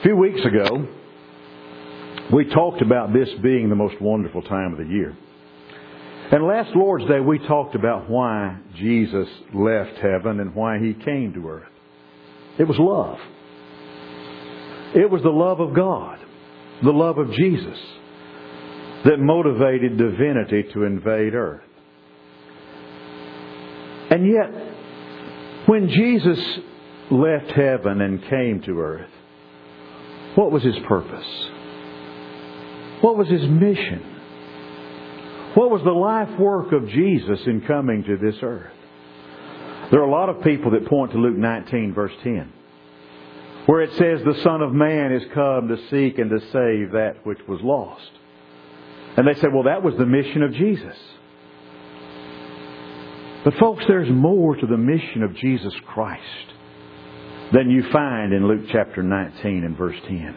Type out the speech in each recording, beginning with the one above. A few weeks ago, we talked about this being the most wonderful time of the year. And last Lord's Day, we talked about why Jesus left heaven and why He came to earth. It was love. It was the love of God, the love of Jesus, that motivated divinity to invade earth. And yet, when Jesus left heaven and came to earth, what was His purpose? What was His mission? What was the life work of Jesus in coming to this earth? There are a lot of people that point to Luke 19, verse 10, where it says, "The Son of Man is come to seek and to save that which was lost." And they say, well, that was the mission of Jesus. But folks, there's more to the mission of Jesus Christ than you find in Luke chapter 19 and verse 10.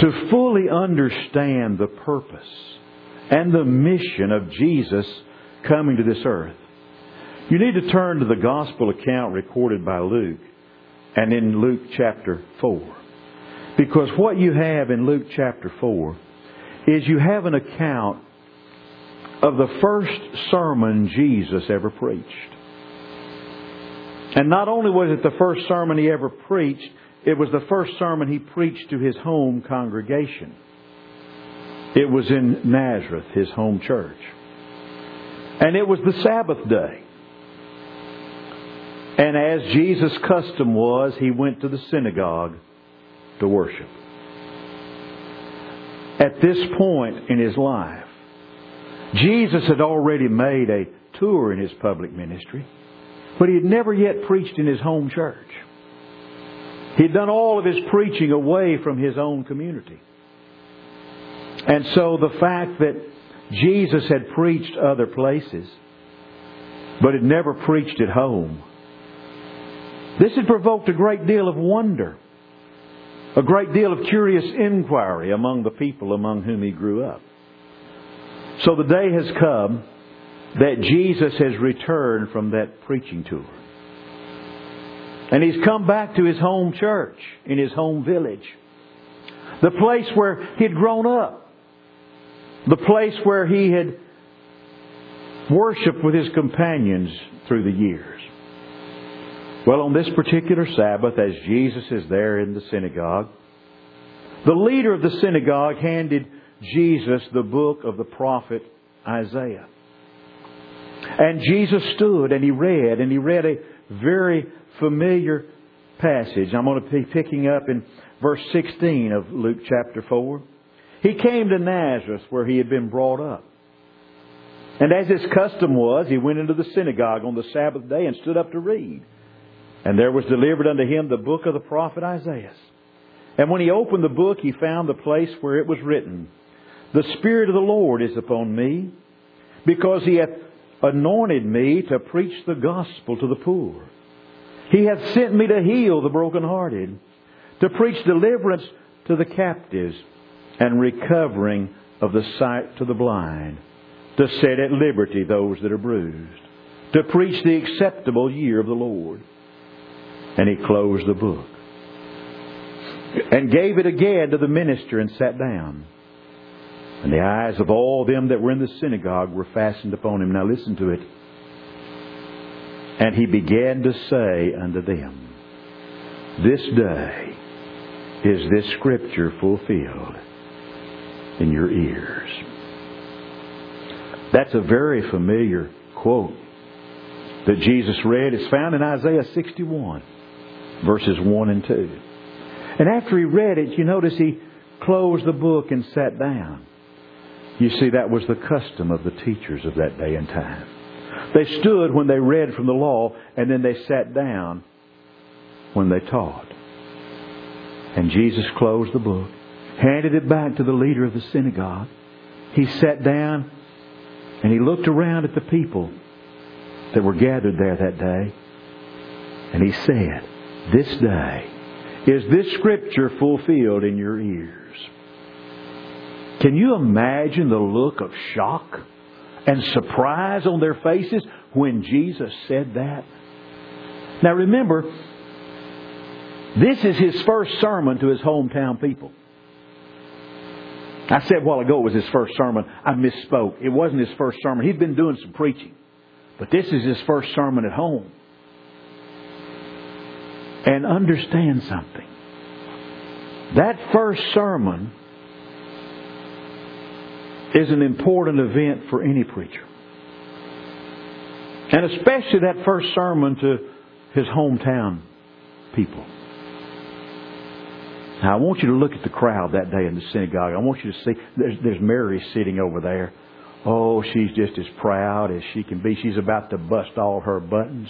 To fully understand the purpose and the mission of Jesus coming to this earth, you need to turn to the Gospel account recorded by Luke and in Luke chapter 4. Because what you have in Luke chapter 4 is you have an account of the first sermon Jesus ever preached. And not only was it the first sermon He ever preached, it was the first sermon He preached to His home congregation. It was in Nazareth, His home church. And it was the Sabbath day. And as Jesus' custom was, He went to the synagogue to worship. At this point in His life, Jesus had already made a tour in His public ministry, but He had never yet preached in His home church. He had done all of His preaching away from His own community. And so the fact that Jesus had preached other places, but had never preached at home, this had provoked a great deal of wonder, a great deal of curious inquiry among the people among whom He grew up. So the day has come that Jesus has returned from that preaching tour. And He's come back to His home church in His home village. The place where He had grown up. The place where He had worshiped with His companions through the years. Well, on this particular Sabbath, as Jesus is there in the synagogue, the leader of the synagogue handed Jesus the book of the prophet Isaiah. And Jesus stood and He read a very familiar passage. I'm going to be picking up in verse 16 of Luke chapter 4. He came to Nazareth where He had been brought up. And as His custom was, He went into the synagogue on the Sabbath day and stood up to read. And there was delivered unto Him the book of the prophet Isaiah. And when He opened the book, He found the place where it was written, "The Spirit of the Lord is upon me, because He hath anointed me to preach the gospel to the poor. He hath sent me to heal the brokenhearted, to preach deliverance to the captives, and recovering of the sight to the blind, to set at liberty those that are bruised, to preach the acceptable year of the Lord." And He closed the book and gave it again to the minister and sat down. And the eyes of all them that were in the synagogue were fastened upon Him. Now listen to it. And He began to say unto them, "This day is this scripture fulfilled in your ears." That's a very familiar quote that Jesus read. It's found in Isaiah 61, verses 1 and 2. And after He read it, you notice He closed the book and sat down. You see, that was the custom of the teachers of that day and time. They stood when they read from the law, and then they sat down when they taught. And Jesus closed the book, handed it back to the leader of the synagogue. He sat down, and He looked around at the people that were gathered there that day. And He said, "This day is this scripture fulfilled in your ears?" Can you imagine the look of shock and surprise on their faces when Jesus said that? Now remember, This is his first sermon to his hometown people. I said a while ago it was his first sermon. I misspoke. It wasn't his first sermon. He'd been doing some preaching. But this is his first sermon at home. And understand something. That first sermon is an important event for any preacher. And especially that first sermon to his hometown people. Now, I want you to look at the crowd that day in the synagogue. I want you to see, there's Mary sitting over there. Oh, she's just as proud as she can be. She's about to bust all her buttons.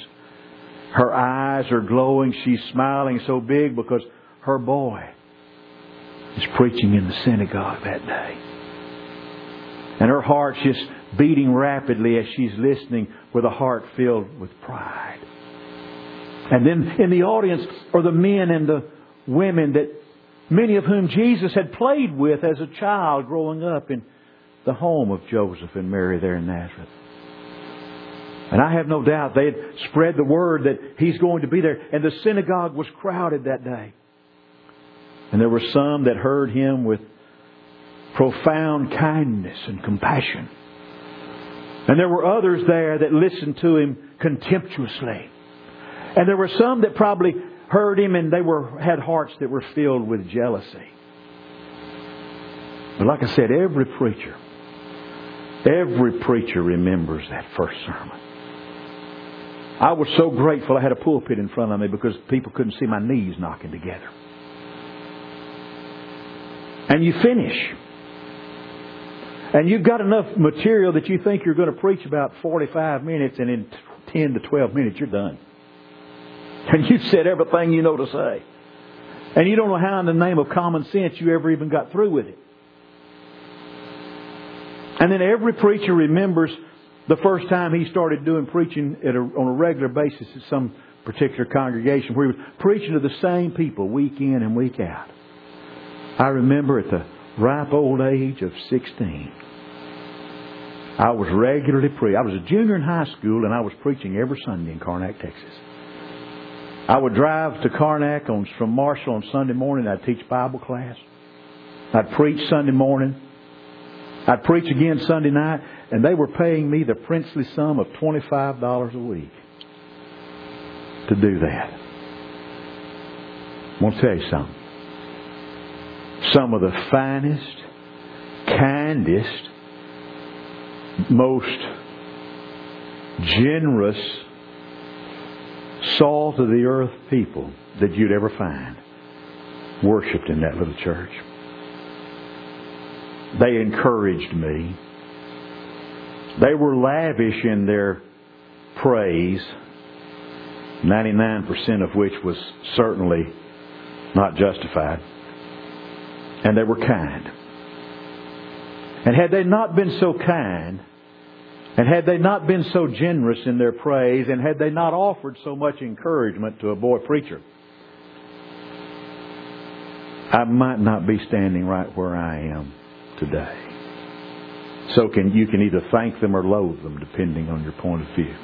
Her eyes are glowing. She's smiling so big because her boy is preaching in the synagogue that day. And her heart's just beating rapidly as she's listening with a heart filled with pride. And then in the audience are the men and the women that many of whom Jesus had played with as a child growing up in the home of Joseph and Mary there in Nazareth. And I have no doubt they had spread the word that He's going to be there. And the synagogue was crowded that day. And there were some that heard Him with profound kindness and compassion. And there were others there that listened to Him contemptuously. And there were some that probably heard Him and they had hearts that were filled with jealousy. But like I said, every preacher remembers that first sermon. I was so grateful I had a pulpit in front of me because people couldn't see my knees knocking together. And you finish. And you've got enough material that you think you're going to preach about 45 minutes and in 10 to 12 minutes you're done. And you've said everything you know to say. And you don't know how in the name of common sense you ever even got through with it. And then every preacher remembers the first time he started doing preaching on a regular basis at some particular congregation where he was preaching to the same people week in and week out. I remember at the ripe old age of 16, I was regularly preaching. I was a junior in high school and I was preaching every Sunday in Karnak, Texas. I would drive to Karnak from Marshall on Sunday morning. I'd teach Bible class. I'd preach Sunday morning. I'd preach again Sunday night, and they were paying me the princely sum of $25 a week to do that. I want to tell you something. Some of the finest, kindest, most generous, salt of the earth people that you'd ever find worshipped in that little church. They encouraged me. They were lavish in their praise, 99% of which was certainly not justified. And they were kind. And had they not been so kind, and had they not been so generous in their praise, and had they not offered so much encouragement to a boy preacher, I might not be standing right where I am today. So you can either thank them or loathe them depending on your point of view.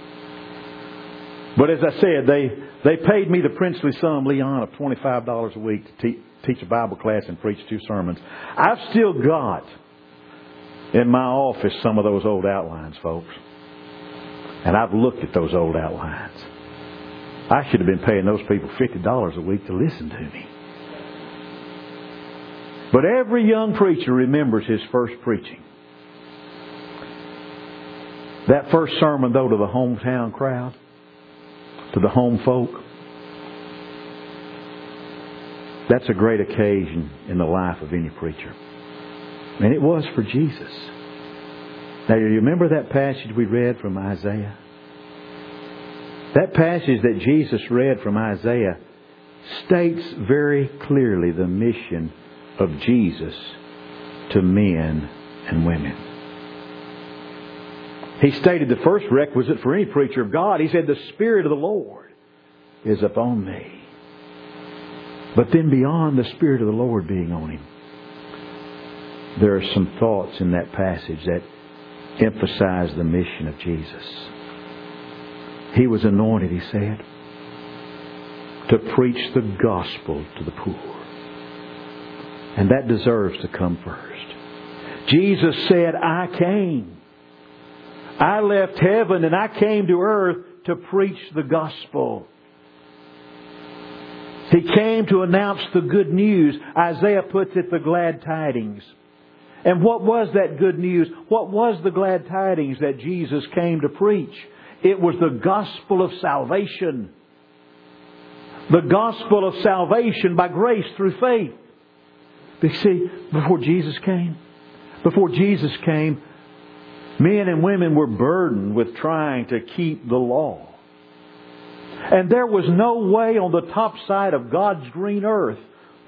But as I said, they paid me the princely sum, Leon, of $25 a week to teach a Bible class and preach two sermons. I've still got in my office some of those old outlines, folks. And I've looked at those old outlines. I should have been paying those people $50 a week to listen to me. But every young preacher remembers his first preaching. That first sermon, though, to the hometown crowd, to the home folk, that's a great occasion in the life of any preacher. And it was for Jesus. Now, you remember that passage we read from Isaiah? That passage that Jesus read from Isaiah states very clearly the mission of Jesus to men and women. He stated the first requisite for any preacher of God. He said, "The Spirit of the Lord is upon me." But then beyond the Spirit of the Lord being on him, there are some thoughts in that passage that emphasize the mission of Jesus. He was anointed, he said, to preach the gospel to the poor. And that deserves to come first. Jesus said, I came. I left heaven and I came to earth to preach the gospel. He came to announce the good news. Isaiah puts it, the glad tidings. And what was that good news? What was the glad tidings that Jesus came to preach? It was the gospel of salvation. The gospel of salvation by grace through faith. You see, before Jesus came, men and women were burdened with trying to keep the law. And there was no way on the top side of God's green earth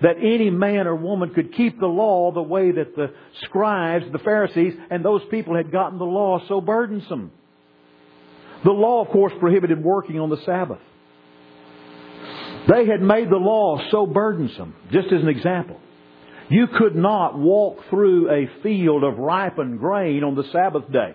that any man or woman could keep the law the way that the scribes, the Pharisees, and those people had gotten the law so burdensome. The law, of course, prohibited working on the Sabbath. They had made the law so burdensome. Just as an example, you could not walk through a field of ripened grain on the Sabbath day.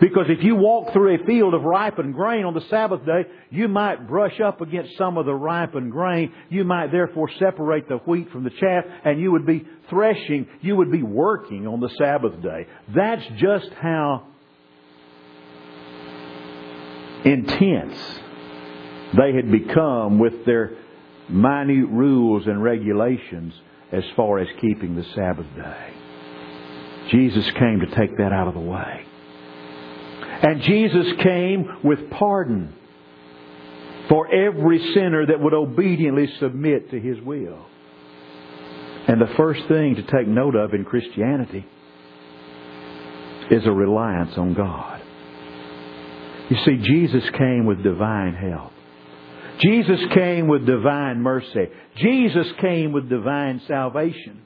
Because if you walk through a field of ripened grain on the Sabbath day, you might brush up against some of the ripened grain. You might therefore separate the wheat from the chaff, and you would be threshing. You would be working on the Sabbath day. That's just how intense they had become with their minute rules and regulations as far as keeping the Sabbath day. Jesus came to take that out of the way. And Jesus came with pardon for every sinner that would obediently submit to His will. And the first thing to take note of in Christianity is a reliance on God. You see, Jesus came with divine help. Jesus came with divine mercy. Jesus came with divine salvation.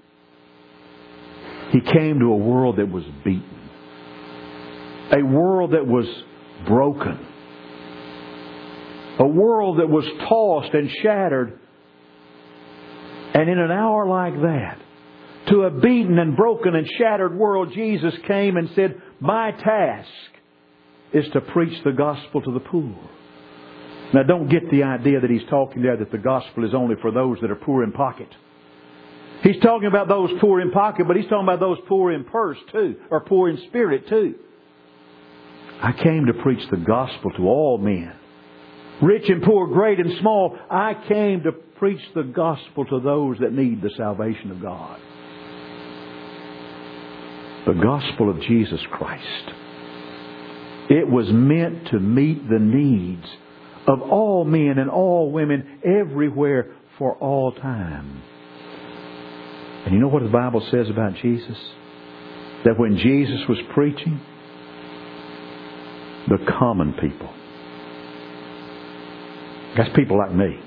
He came to a world that was beaten. A world that was broken. A world that was tossed and shattered. And in an hour like that, to a beaten and broken and shattered world, Jesus came and said, my task is to preach the gospel to the poor. Now, don't get the idea that He's talking there that the gospel is only for those that are poor in pocket. He's talking about those poor in pocket, but He's talking about those poor in purse too, or poor in spirit too. I came to preach the gospel to all men. Rich and poor, great and small, I came to preach the gospel to those that need the salvation of God. The gospel of Jesus Christ. It was meant to meet the needs of all men and all women everywhere for all time. And you know what the Bible says about Jesus? That when Jesus was preaching, the common people. That's people like me.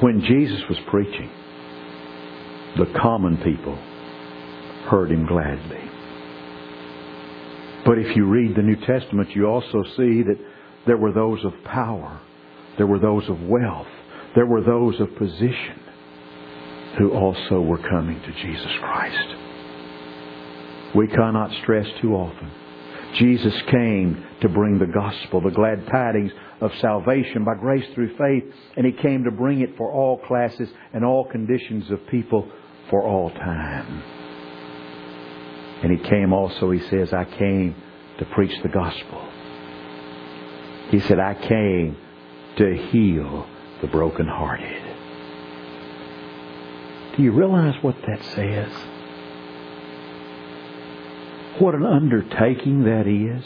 When Jesus was preaching, the common people heard Him gladly. But if you read the New Testament, you also see that there were those of power. There were those of wealth. There were those of position who also were coming to Jesus Christ. We cannot stress too often. Jesus came to bring the gospel, the glad tidings of salvation by grace through faith, and He came to bring it for all classes and all conditions of people for all time. And He came also, He says, I came to preach the gospel. He said, I came to heal the brokenhearted. Do you realize what that says? What an undertaking that is.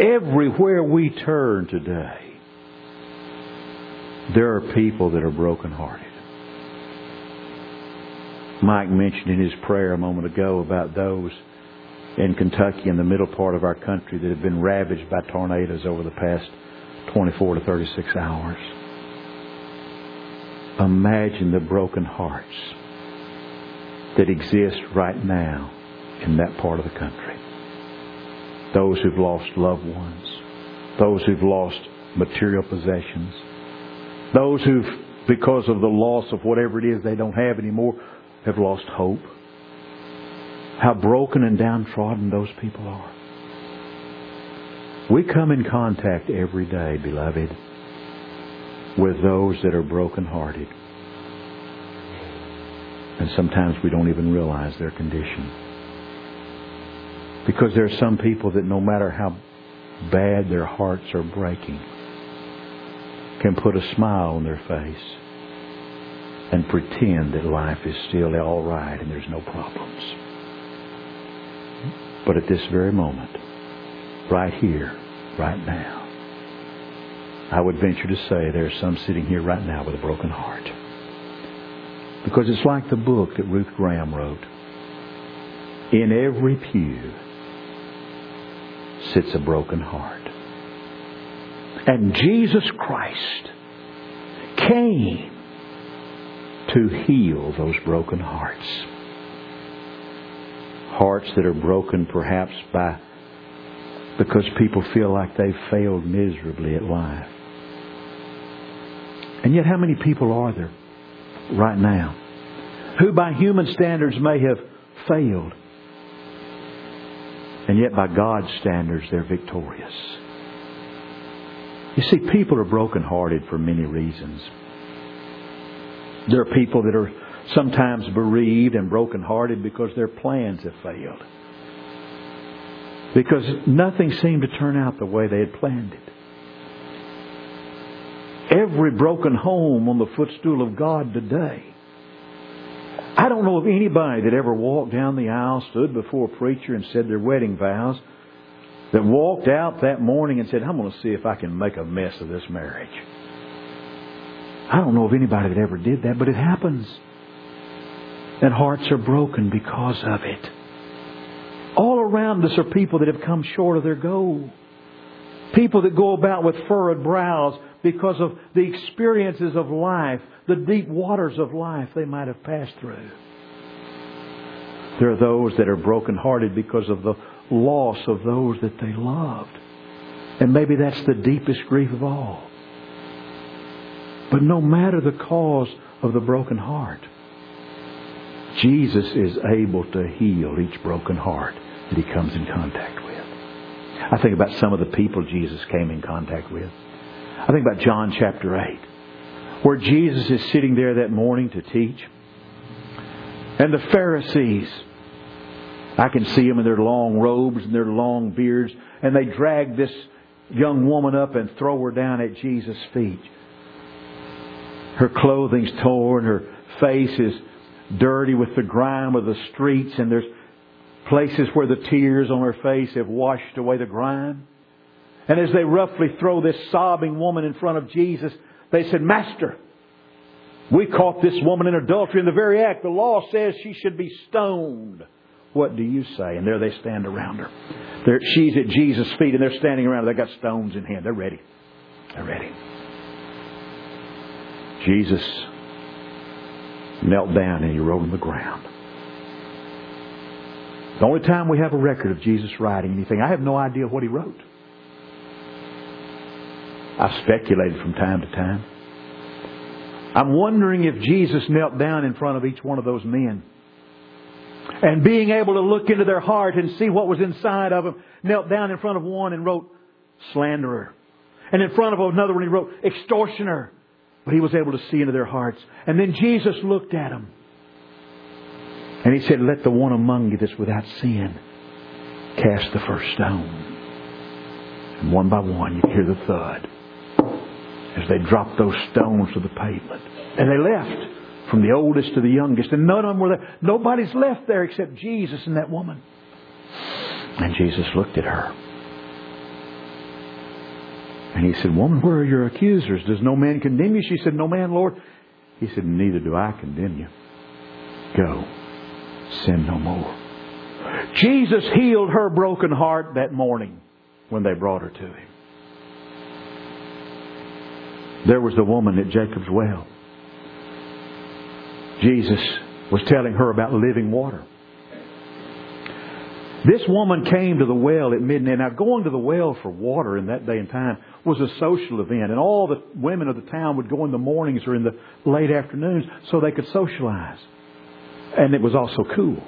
Everywhere we turn today, there are people that are brokenhearted. Mike mentioned in his prayer a moment ago about those in Kentucky, in the middle part of our country, that have been ravaged by tornadoes over the past 24 to 36 hours. Imagine the broken hearts that exist right now in that part of the country. Those who've lost loved ones. Those who've lost material possessions. Those who've, because of the loss of whatever it is they don't have anymore, have lost hope. How broken and downtrodden those people are. We come in contact every day, beloved, with those that are brokenhearted. And sometimes we don't even realize their condition. Because there are some people that no matter how bad their hearts are breaking, can put a smile on their face and pretend that life is still all right and there's no problems. But at this very moment, right here, right now, I would venture to say there's some sitting here right now with a broken heart. Because it's like the book that Ruth Graham wrote. In every pew sits a broken heart. And Jesus Christ came to heal those broken hearts. Hearts that are broken perhaps because people feel like they've failed miserably at life. And yet how many people are there right now who by human standards may have failed, and yet by God's standards they're victorious? You see, people are brokenhearted for many reasons. There are people that are sometimes bereaved and brokenhearted because their plans have failed, because nothing seemed to turn out the way they had planned it. Every broken home on the footstool of God today. I don't know of anybody that ever walked down the aisle, stood before a preacher and said their wedding vows, that walked out that morning and said, I'm going to see if I can make a mess of this marriage. I don't know of anybody that ever did that, but it happens. And hearts are broken because of it. All around us are people that have come short of their goal. People that go about with furrowed brows because of the experiences of life, the deep waters of life they might have passed through. There are those that are brokenhearted because of the loss of those that they loved. And maybe that's the deepest grief of all. But no matter the cause of the broken heart, Jesus is able to heal each broken heart that He comes in contact with. I think about some of the people Jesus came in contact with. I think about John chapter 8, where Jesus is sitting there that morning to teach. And the Pharisees, I can see them in their long robes and their long beards, and they drag this young woman up and throw her down at Jesus' feet. Her clothing's torn, her face is dirty with the grime of the streets, and there's places where the tears on her face have washed away the grime. And as they roughly throw this sobbing woman in front of Jesus, they said, Master, we caught this woman in adultery in the very act. The law says she should be stoned. What do you say? And there they stand around her. She's at Jesus' feet and they're standing around her. They've got stones in hand. They're ready. They're ready. Jesus knelt down and He rolled on the ground. The only time we have a record of Jesus writing anything, I have no idea what He wrote. I've speculated from time to time. I'm wondering if Jesus knelt down in front of each one of those men, and being able to look into their heart and see what was inside of them, knelt down in front of one and wrote slanderer. And in front of another one He wrote extortioner. But He was able to see into their hearts. And then Jesus looked at them. And He said, let the one among you that's without sin cast the first stone. And one by one you hear the thud as they dropped those stones to the pavement. And they left, from the oldest to the youngest. And none of them were there. Nobody's left there except Jesus and that woman. And Jesus looked at her. And He said, Woman, where are your accusers? Does no man condemn you? She said, No man, Lord. He said, Neither do I condemn you. Go, sin no more. Jesus healed her broken heart that morning when they brought her to Him. There was the woman at Jacob's well. Jesus was telling her about living water. This woman came to the well at midnight. Now, going to the well for water in that day and time was a social event. And all the women of the town would go in the mornings or in the late afternoons so they could socialize. And it was also cool.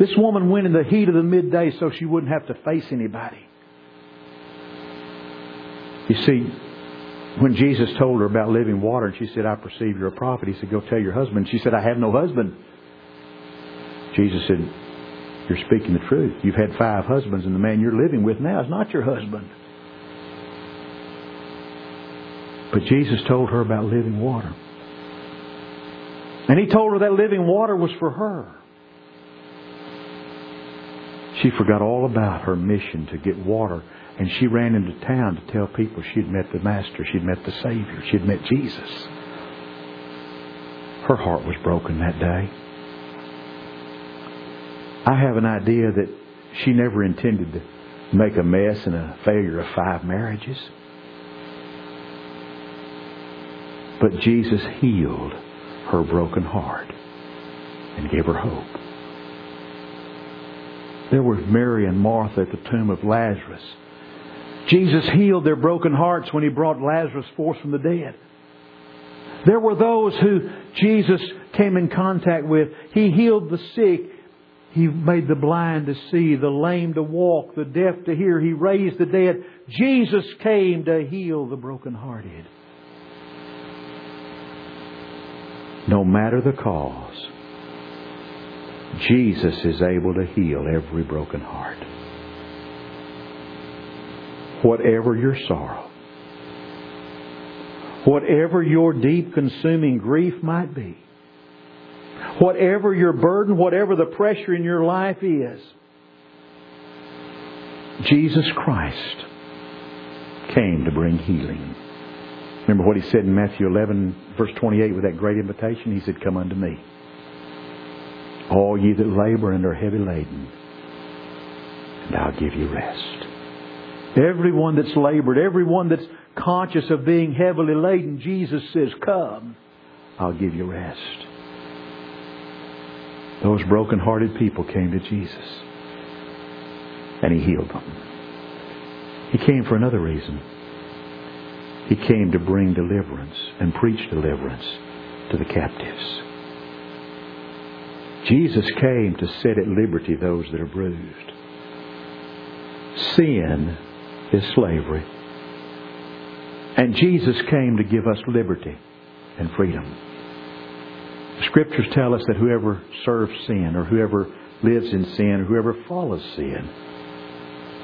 This woman went in the heat of the midday so she wouldn't have to face anybody. You see, when Jesus told her about living water, and she said, I perceive you're a prophet. He said, go tell your husband. She said, I have no husband. Jesus said, you're speaking the truth. You've had 5 husbands, and the man you're living with now is not your husband. But Jesus told her about living water. And He told her that living water was for her. She forgot all about her mission to get water. And she ran into town to tell people she'd met the Master, she'd met the Savior, she'd met Jesus. Her heart was broken that day. I have an idea that she never intended to make a mess and a failure of 5 marriages. But Jesus healed her broken heart and gave her hope. There were Mary and Martha at the tomb of Lazarus. Jesus healed their broken hearts when He brought Lazarus forth from the dead. There were those who Jesus came in contact with. He healed the sick. He made the blind to see, the lame to walk, the deaf to hear. He raised the dead. Jesus came to heal the brokenhearted. No matter the cause, Jesus is able to heal every broken heart. Whatever your sorrow, whatever your deep consuming grief might be, whatever your burden, whatever the pressure in your life is, Jesus Christ came to bring healing. Remember what He said in Matthew 11, verse 28 with that great invitation? He said, come unto me, all ye that labor and are heavy laden, and I'll give you rest. Everyone that's labored, everyone that's conscious of being heavily laden, Jesus says, come, I'll give you rest. Those broken-hearted people came to Jesus, and He healed them. He came for another reason. He came to bring deliverance and preach deliverance to the captives. Jesus came to set at liberty those that are bruised. Sin is slavery. And Jesus came to give us liberty and freedom. The Scriptures tell us that whoever serves sin, or whoever lives in sin, or whoever follows sin,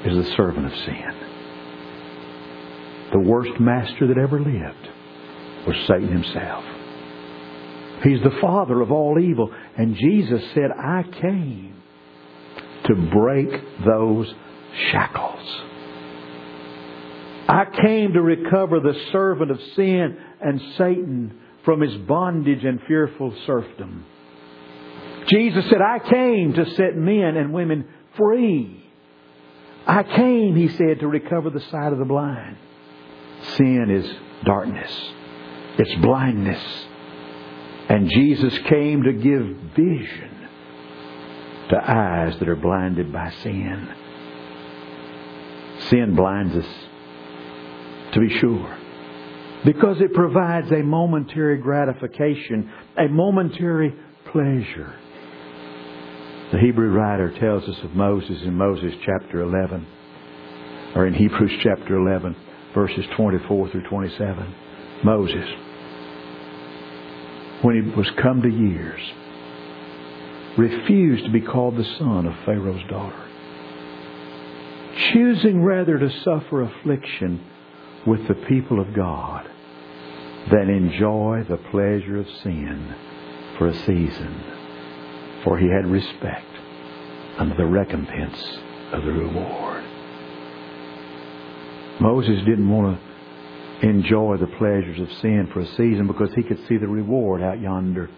is the servant of sin. The worst master that ever lived was Satan himself. He's the father of all evil. And Jesus said, I came to break those shackles. I came to recover the servant of sin and Satan from his bondage and fearful serfdom. Jesus said, I came to set men and women free. I came, He said, to recover the sight of the blind. Sin is darkness. It's blindness. And Jesus came to give vision to eyes that are blinded by sin. Sin blinds us, to be sure, because it provides a momentary gratification, a momentary pleasure. The Hebrew writer tells us of Moses in Moses chapter 11, or in Hebrews chapter 11, verses 24 through 27. Moses, when he was come to years, refused to be called the son of Pharaoh's daughter, choosing rather to suffer affliction with the people of God than enjoy the pleasure of sin for a season. For he had respect unto the recompense of the reward. Moses didn't want to enjoy the pleasures of sin for a season because he could see the reward out yonder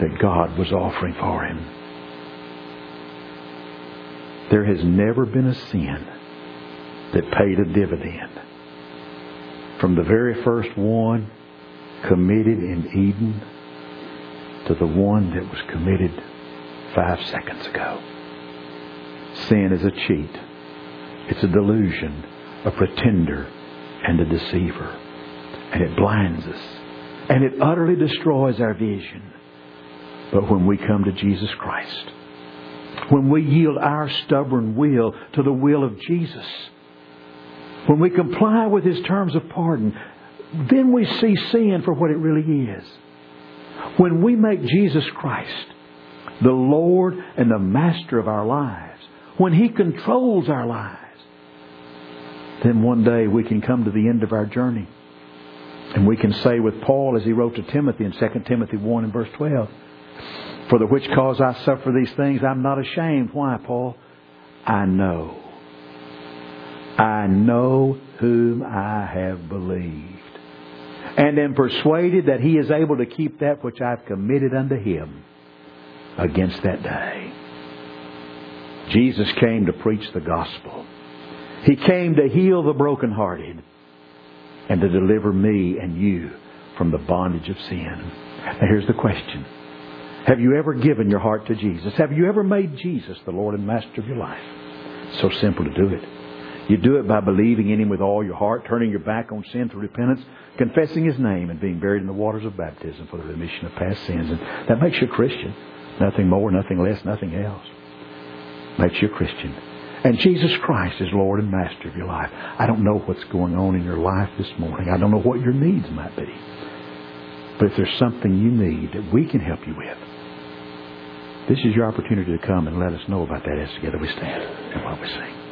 that God was offering for him. There has never been a sin that paid a dividend. From the very first one committed in Eden to the one that was committed 5 seconds ago. Sin is a cheat. It's a delusion, a pretender, and a deceiver. And it blinds us. And it utterly destroys our vision. But when we come to Jesus Christ, when we yield our stubborn will to the will of Jesus, When we comply with His terms of pardon, then we see sin for what it really is. When we make Jesus Christ the Lord and the Master of our lives, when He controls our lives, then one day we can come to the end of our journey. And we can say with Paul, as he wrote to Timothy in 2 Timothy 1 and verse 12, "For the which cause I suffer these things, I'm not ashamed." Why, Paul? I know whom I have believed, and am persuaded that He is able to keep that which I have committed unto Him against that day. Jesus came to preach the gospel. He came to heal the brokenhearted and to deliver me and you from the bondage of sin. Now here's the question. Have you ever given your heart to Jesus? Have you ever made Jesus the Lord and Master of your life? It's so simple to do it. You do it by believing in Him with all your heart, turning your back on sin through repentance, confessing His name, and being buried in the waters of baptism for the remission of past sins. And that makes you a Christian. Nothing more, nothing less, nothing else. Makes you a Christian. And Jesus Christ is Lord and Master of your life. I don't know what's going on in your life this morning. I don't know what your needs might be. But if there's something you need that we can help you with, this is your opportunity to come and let us know about that as together we stand and while we sing.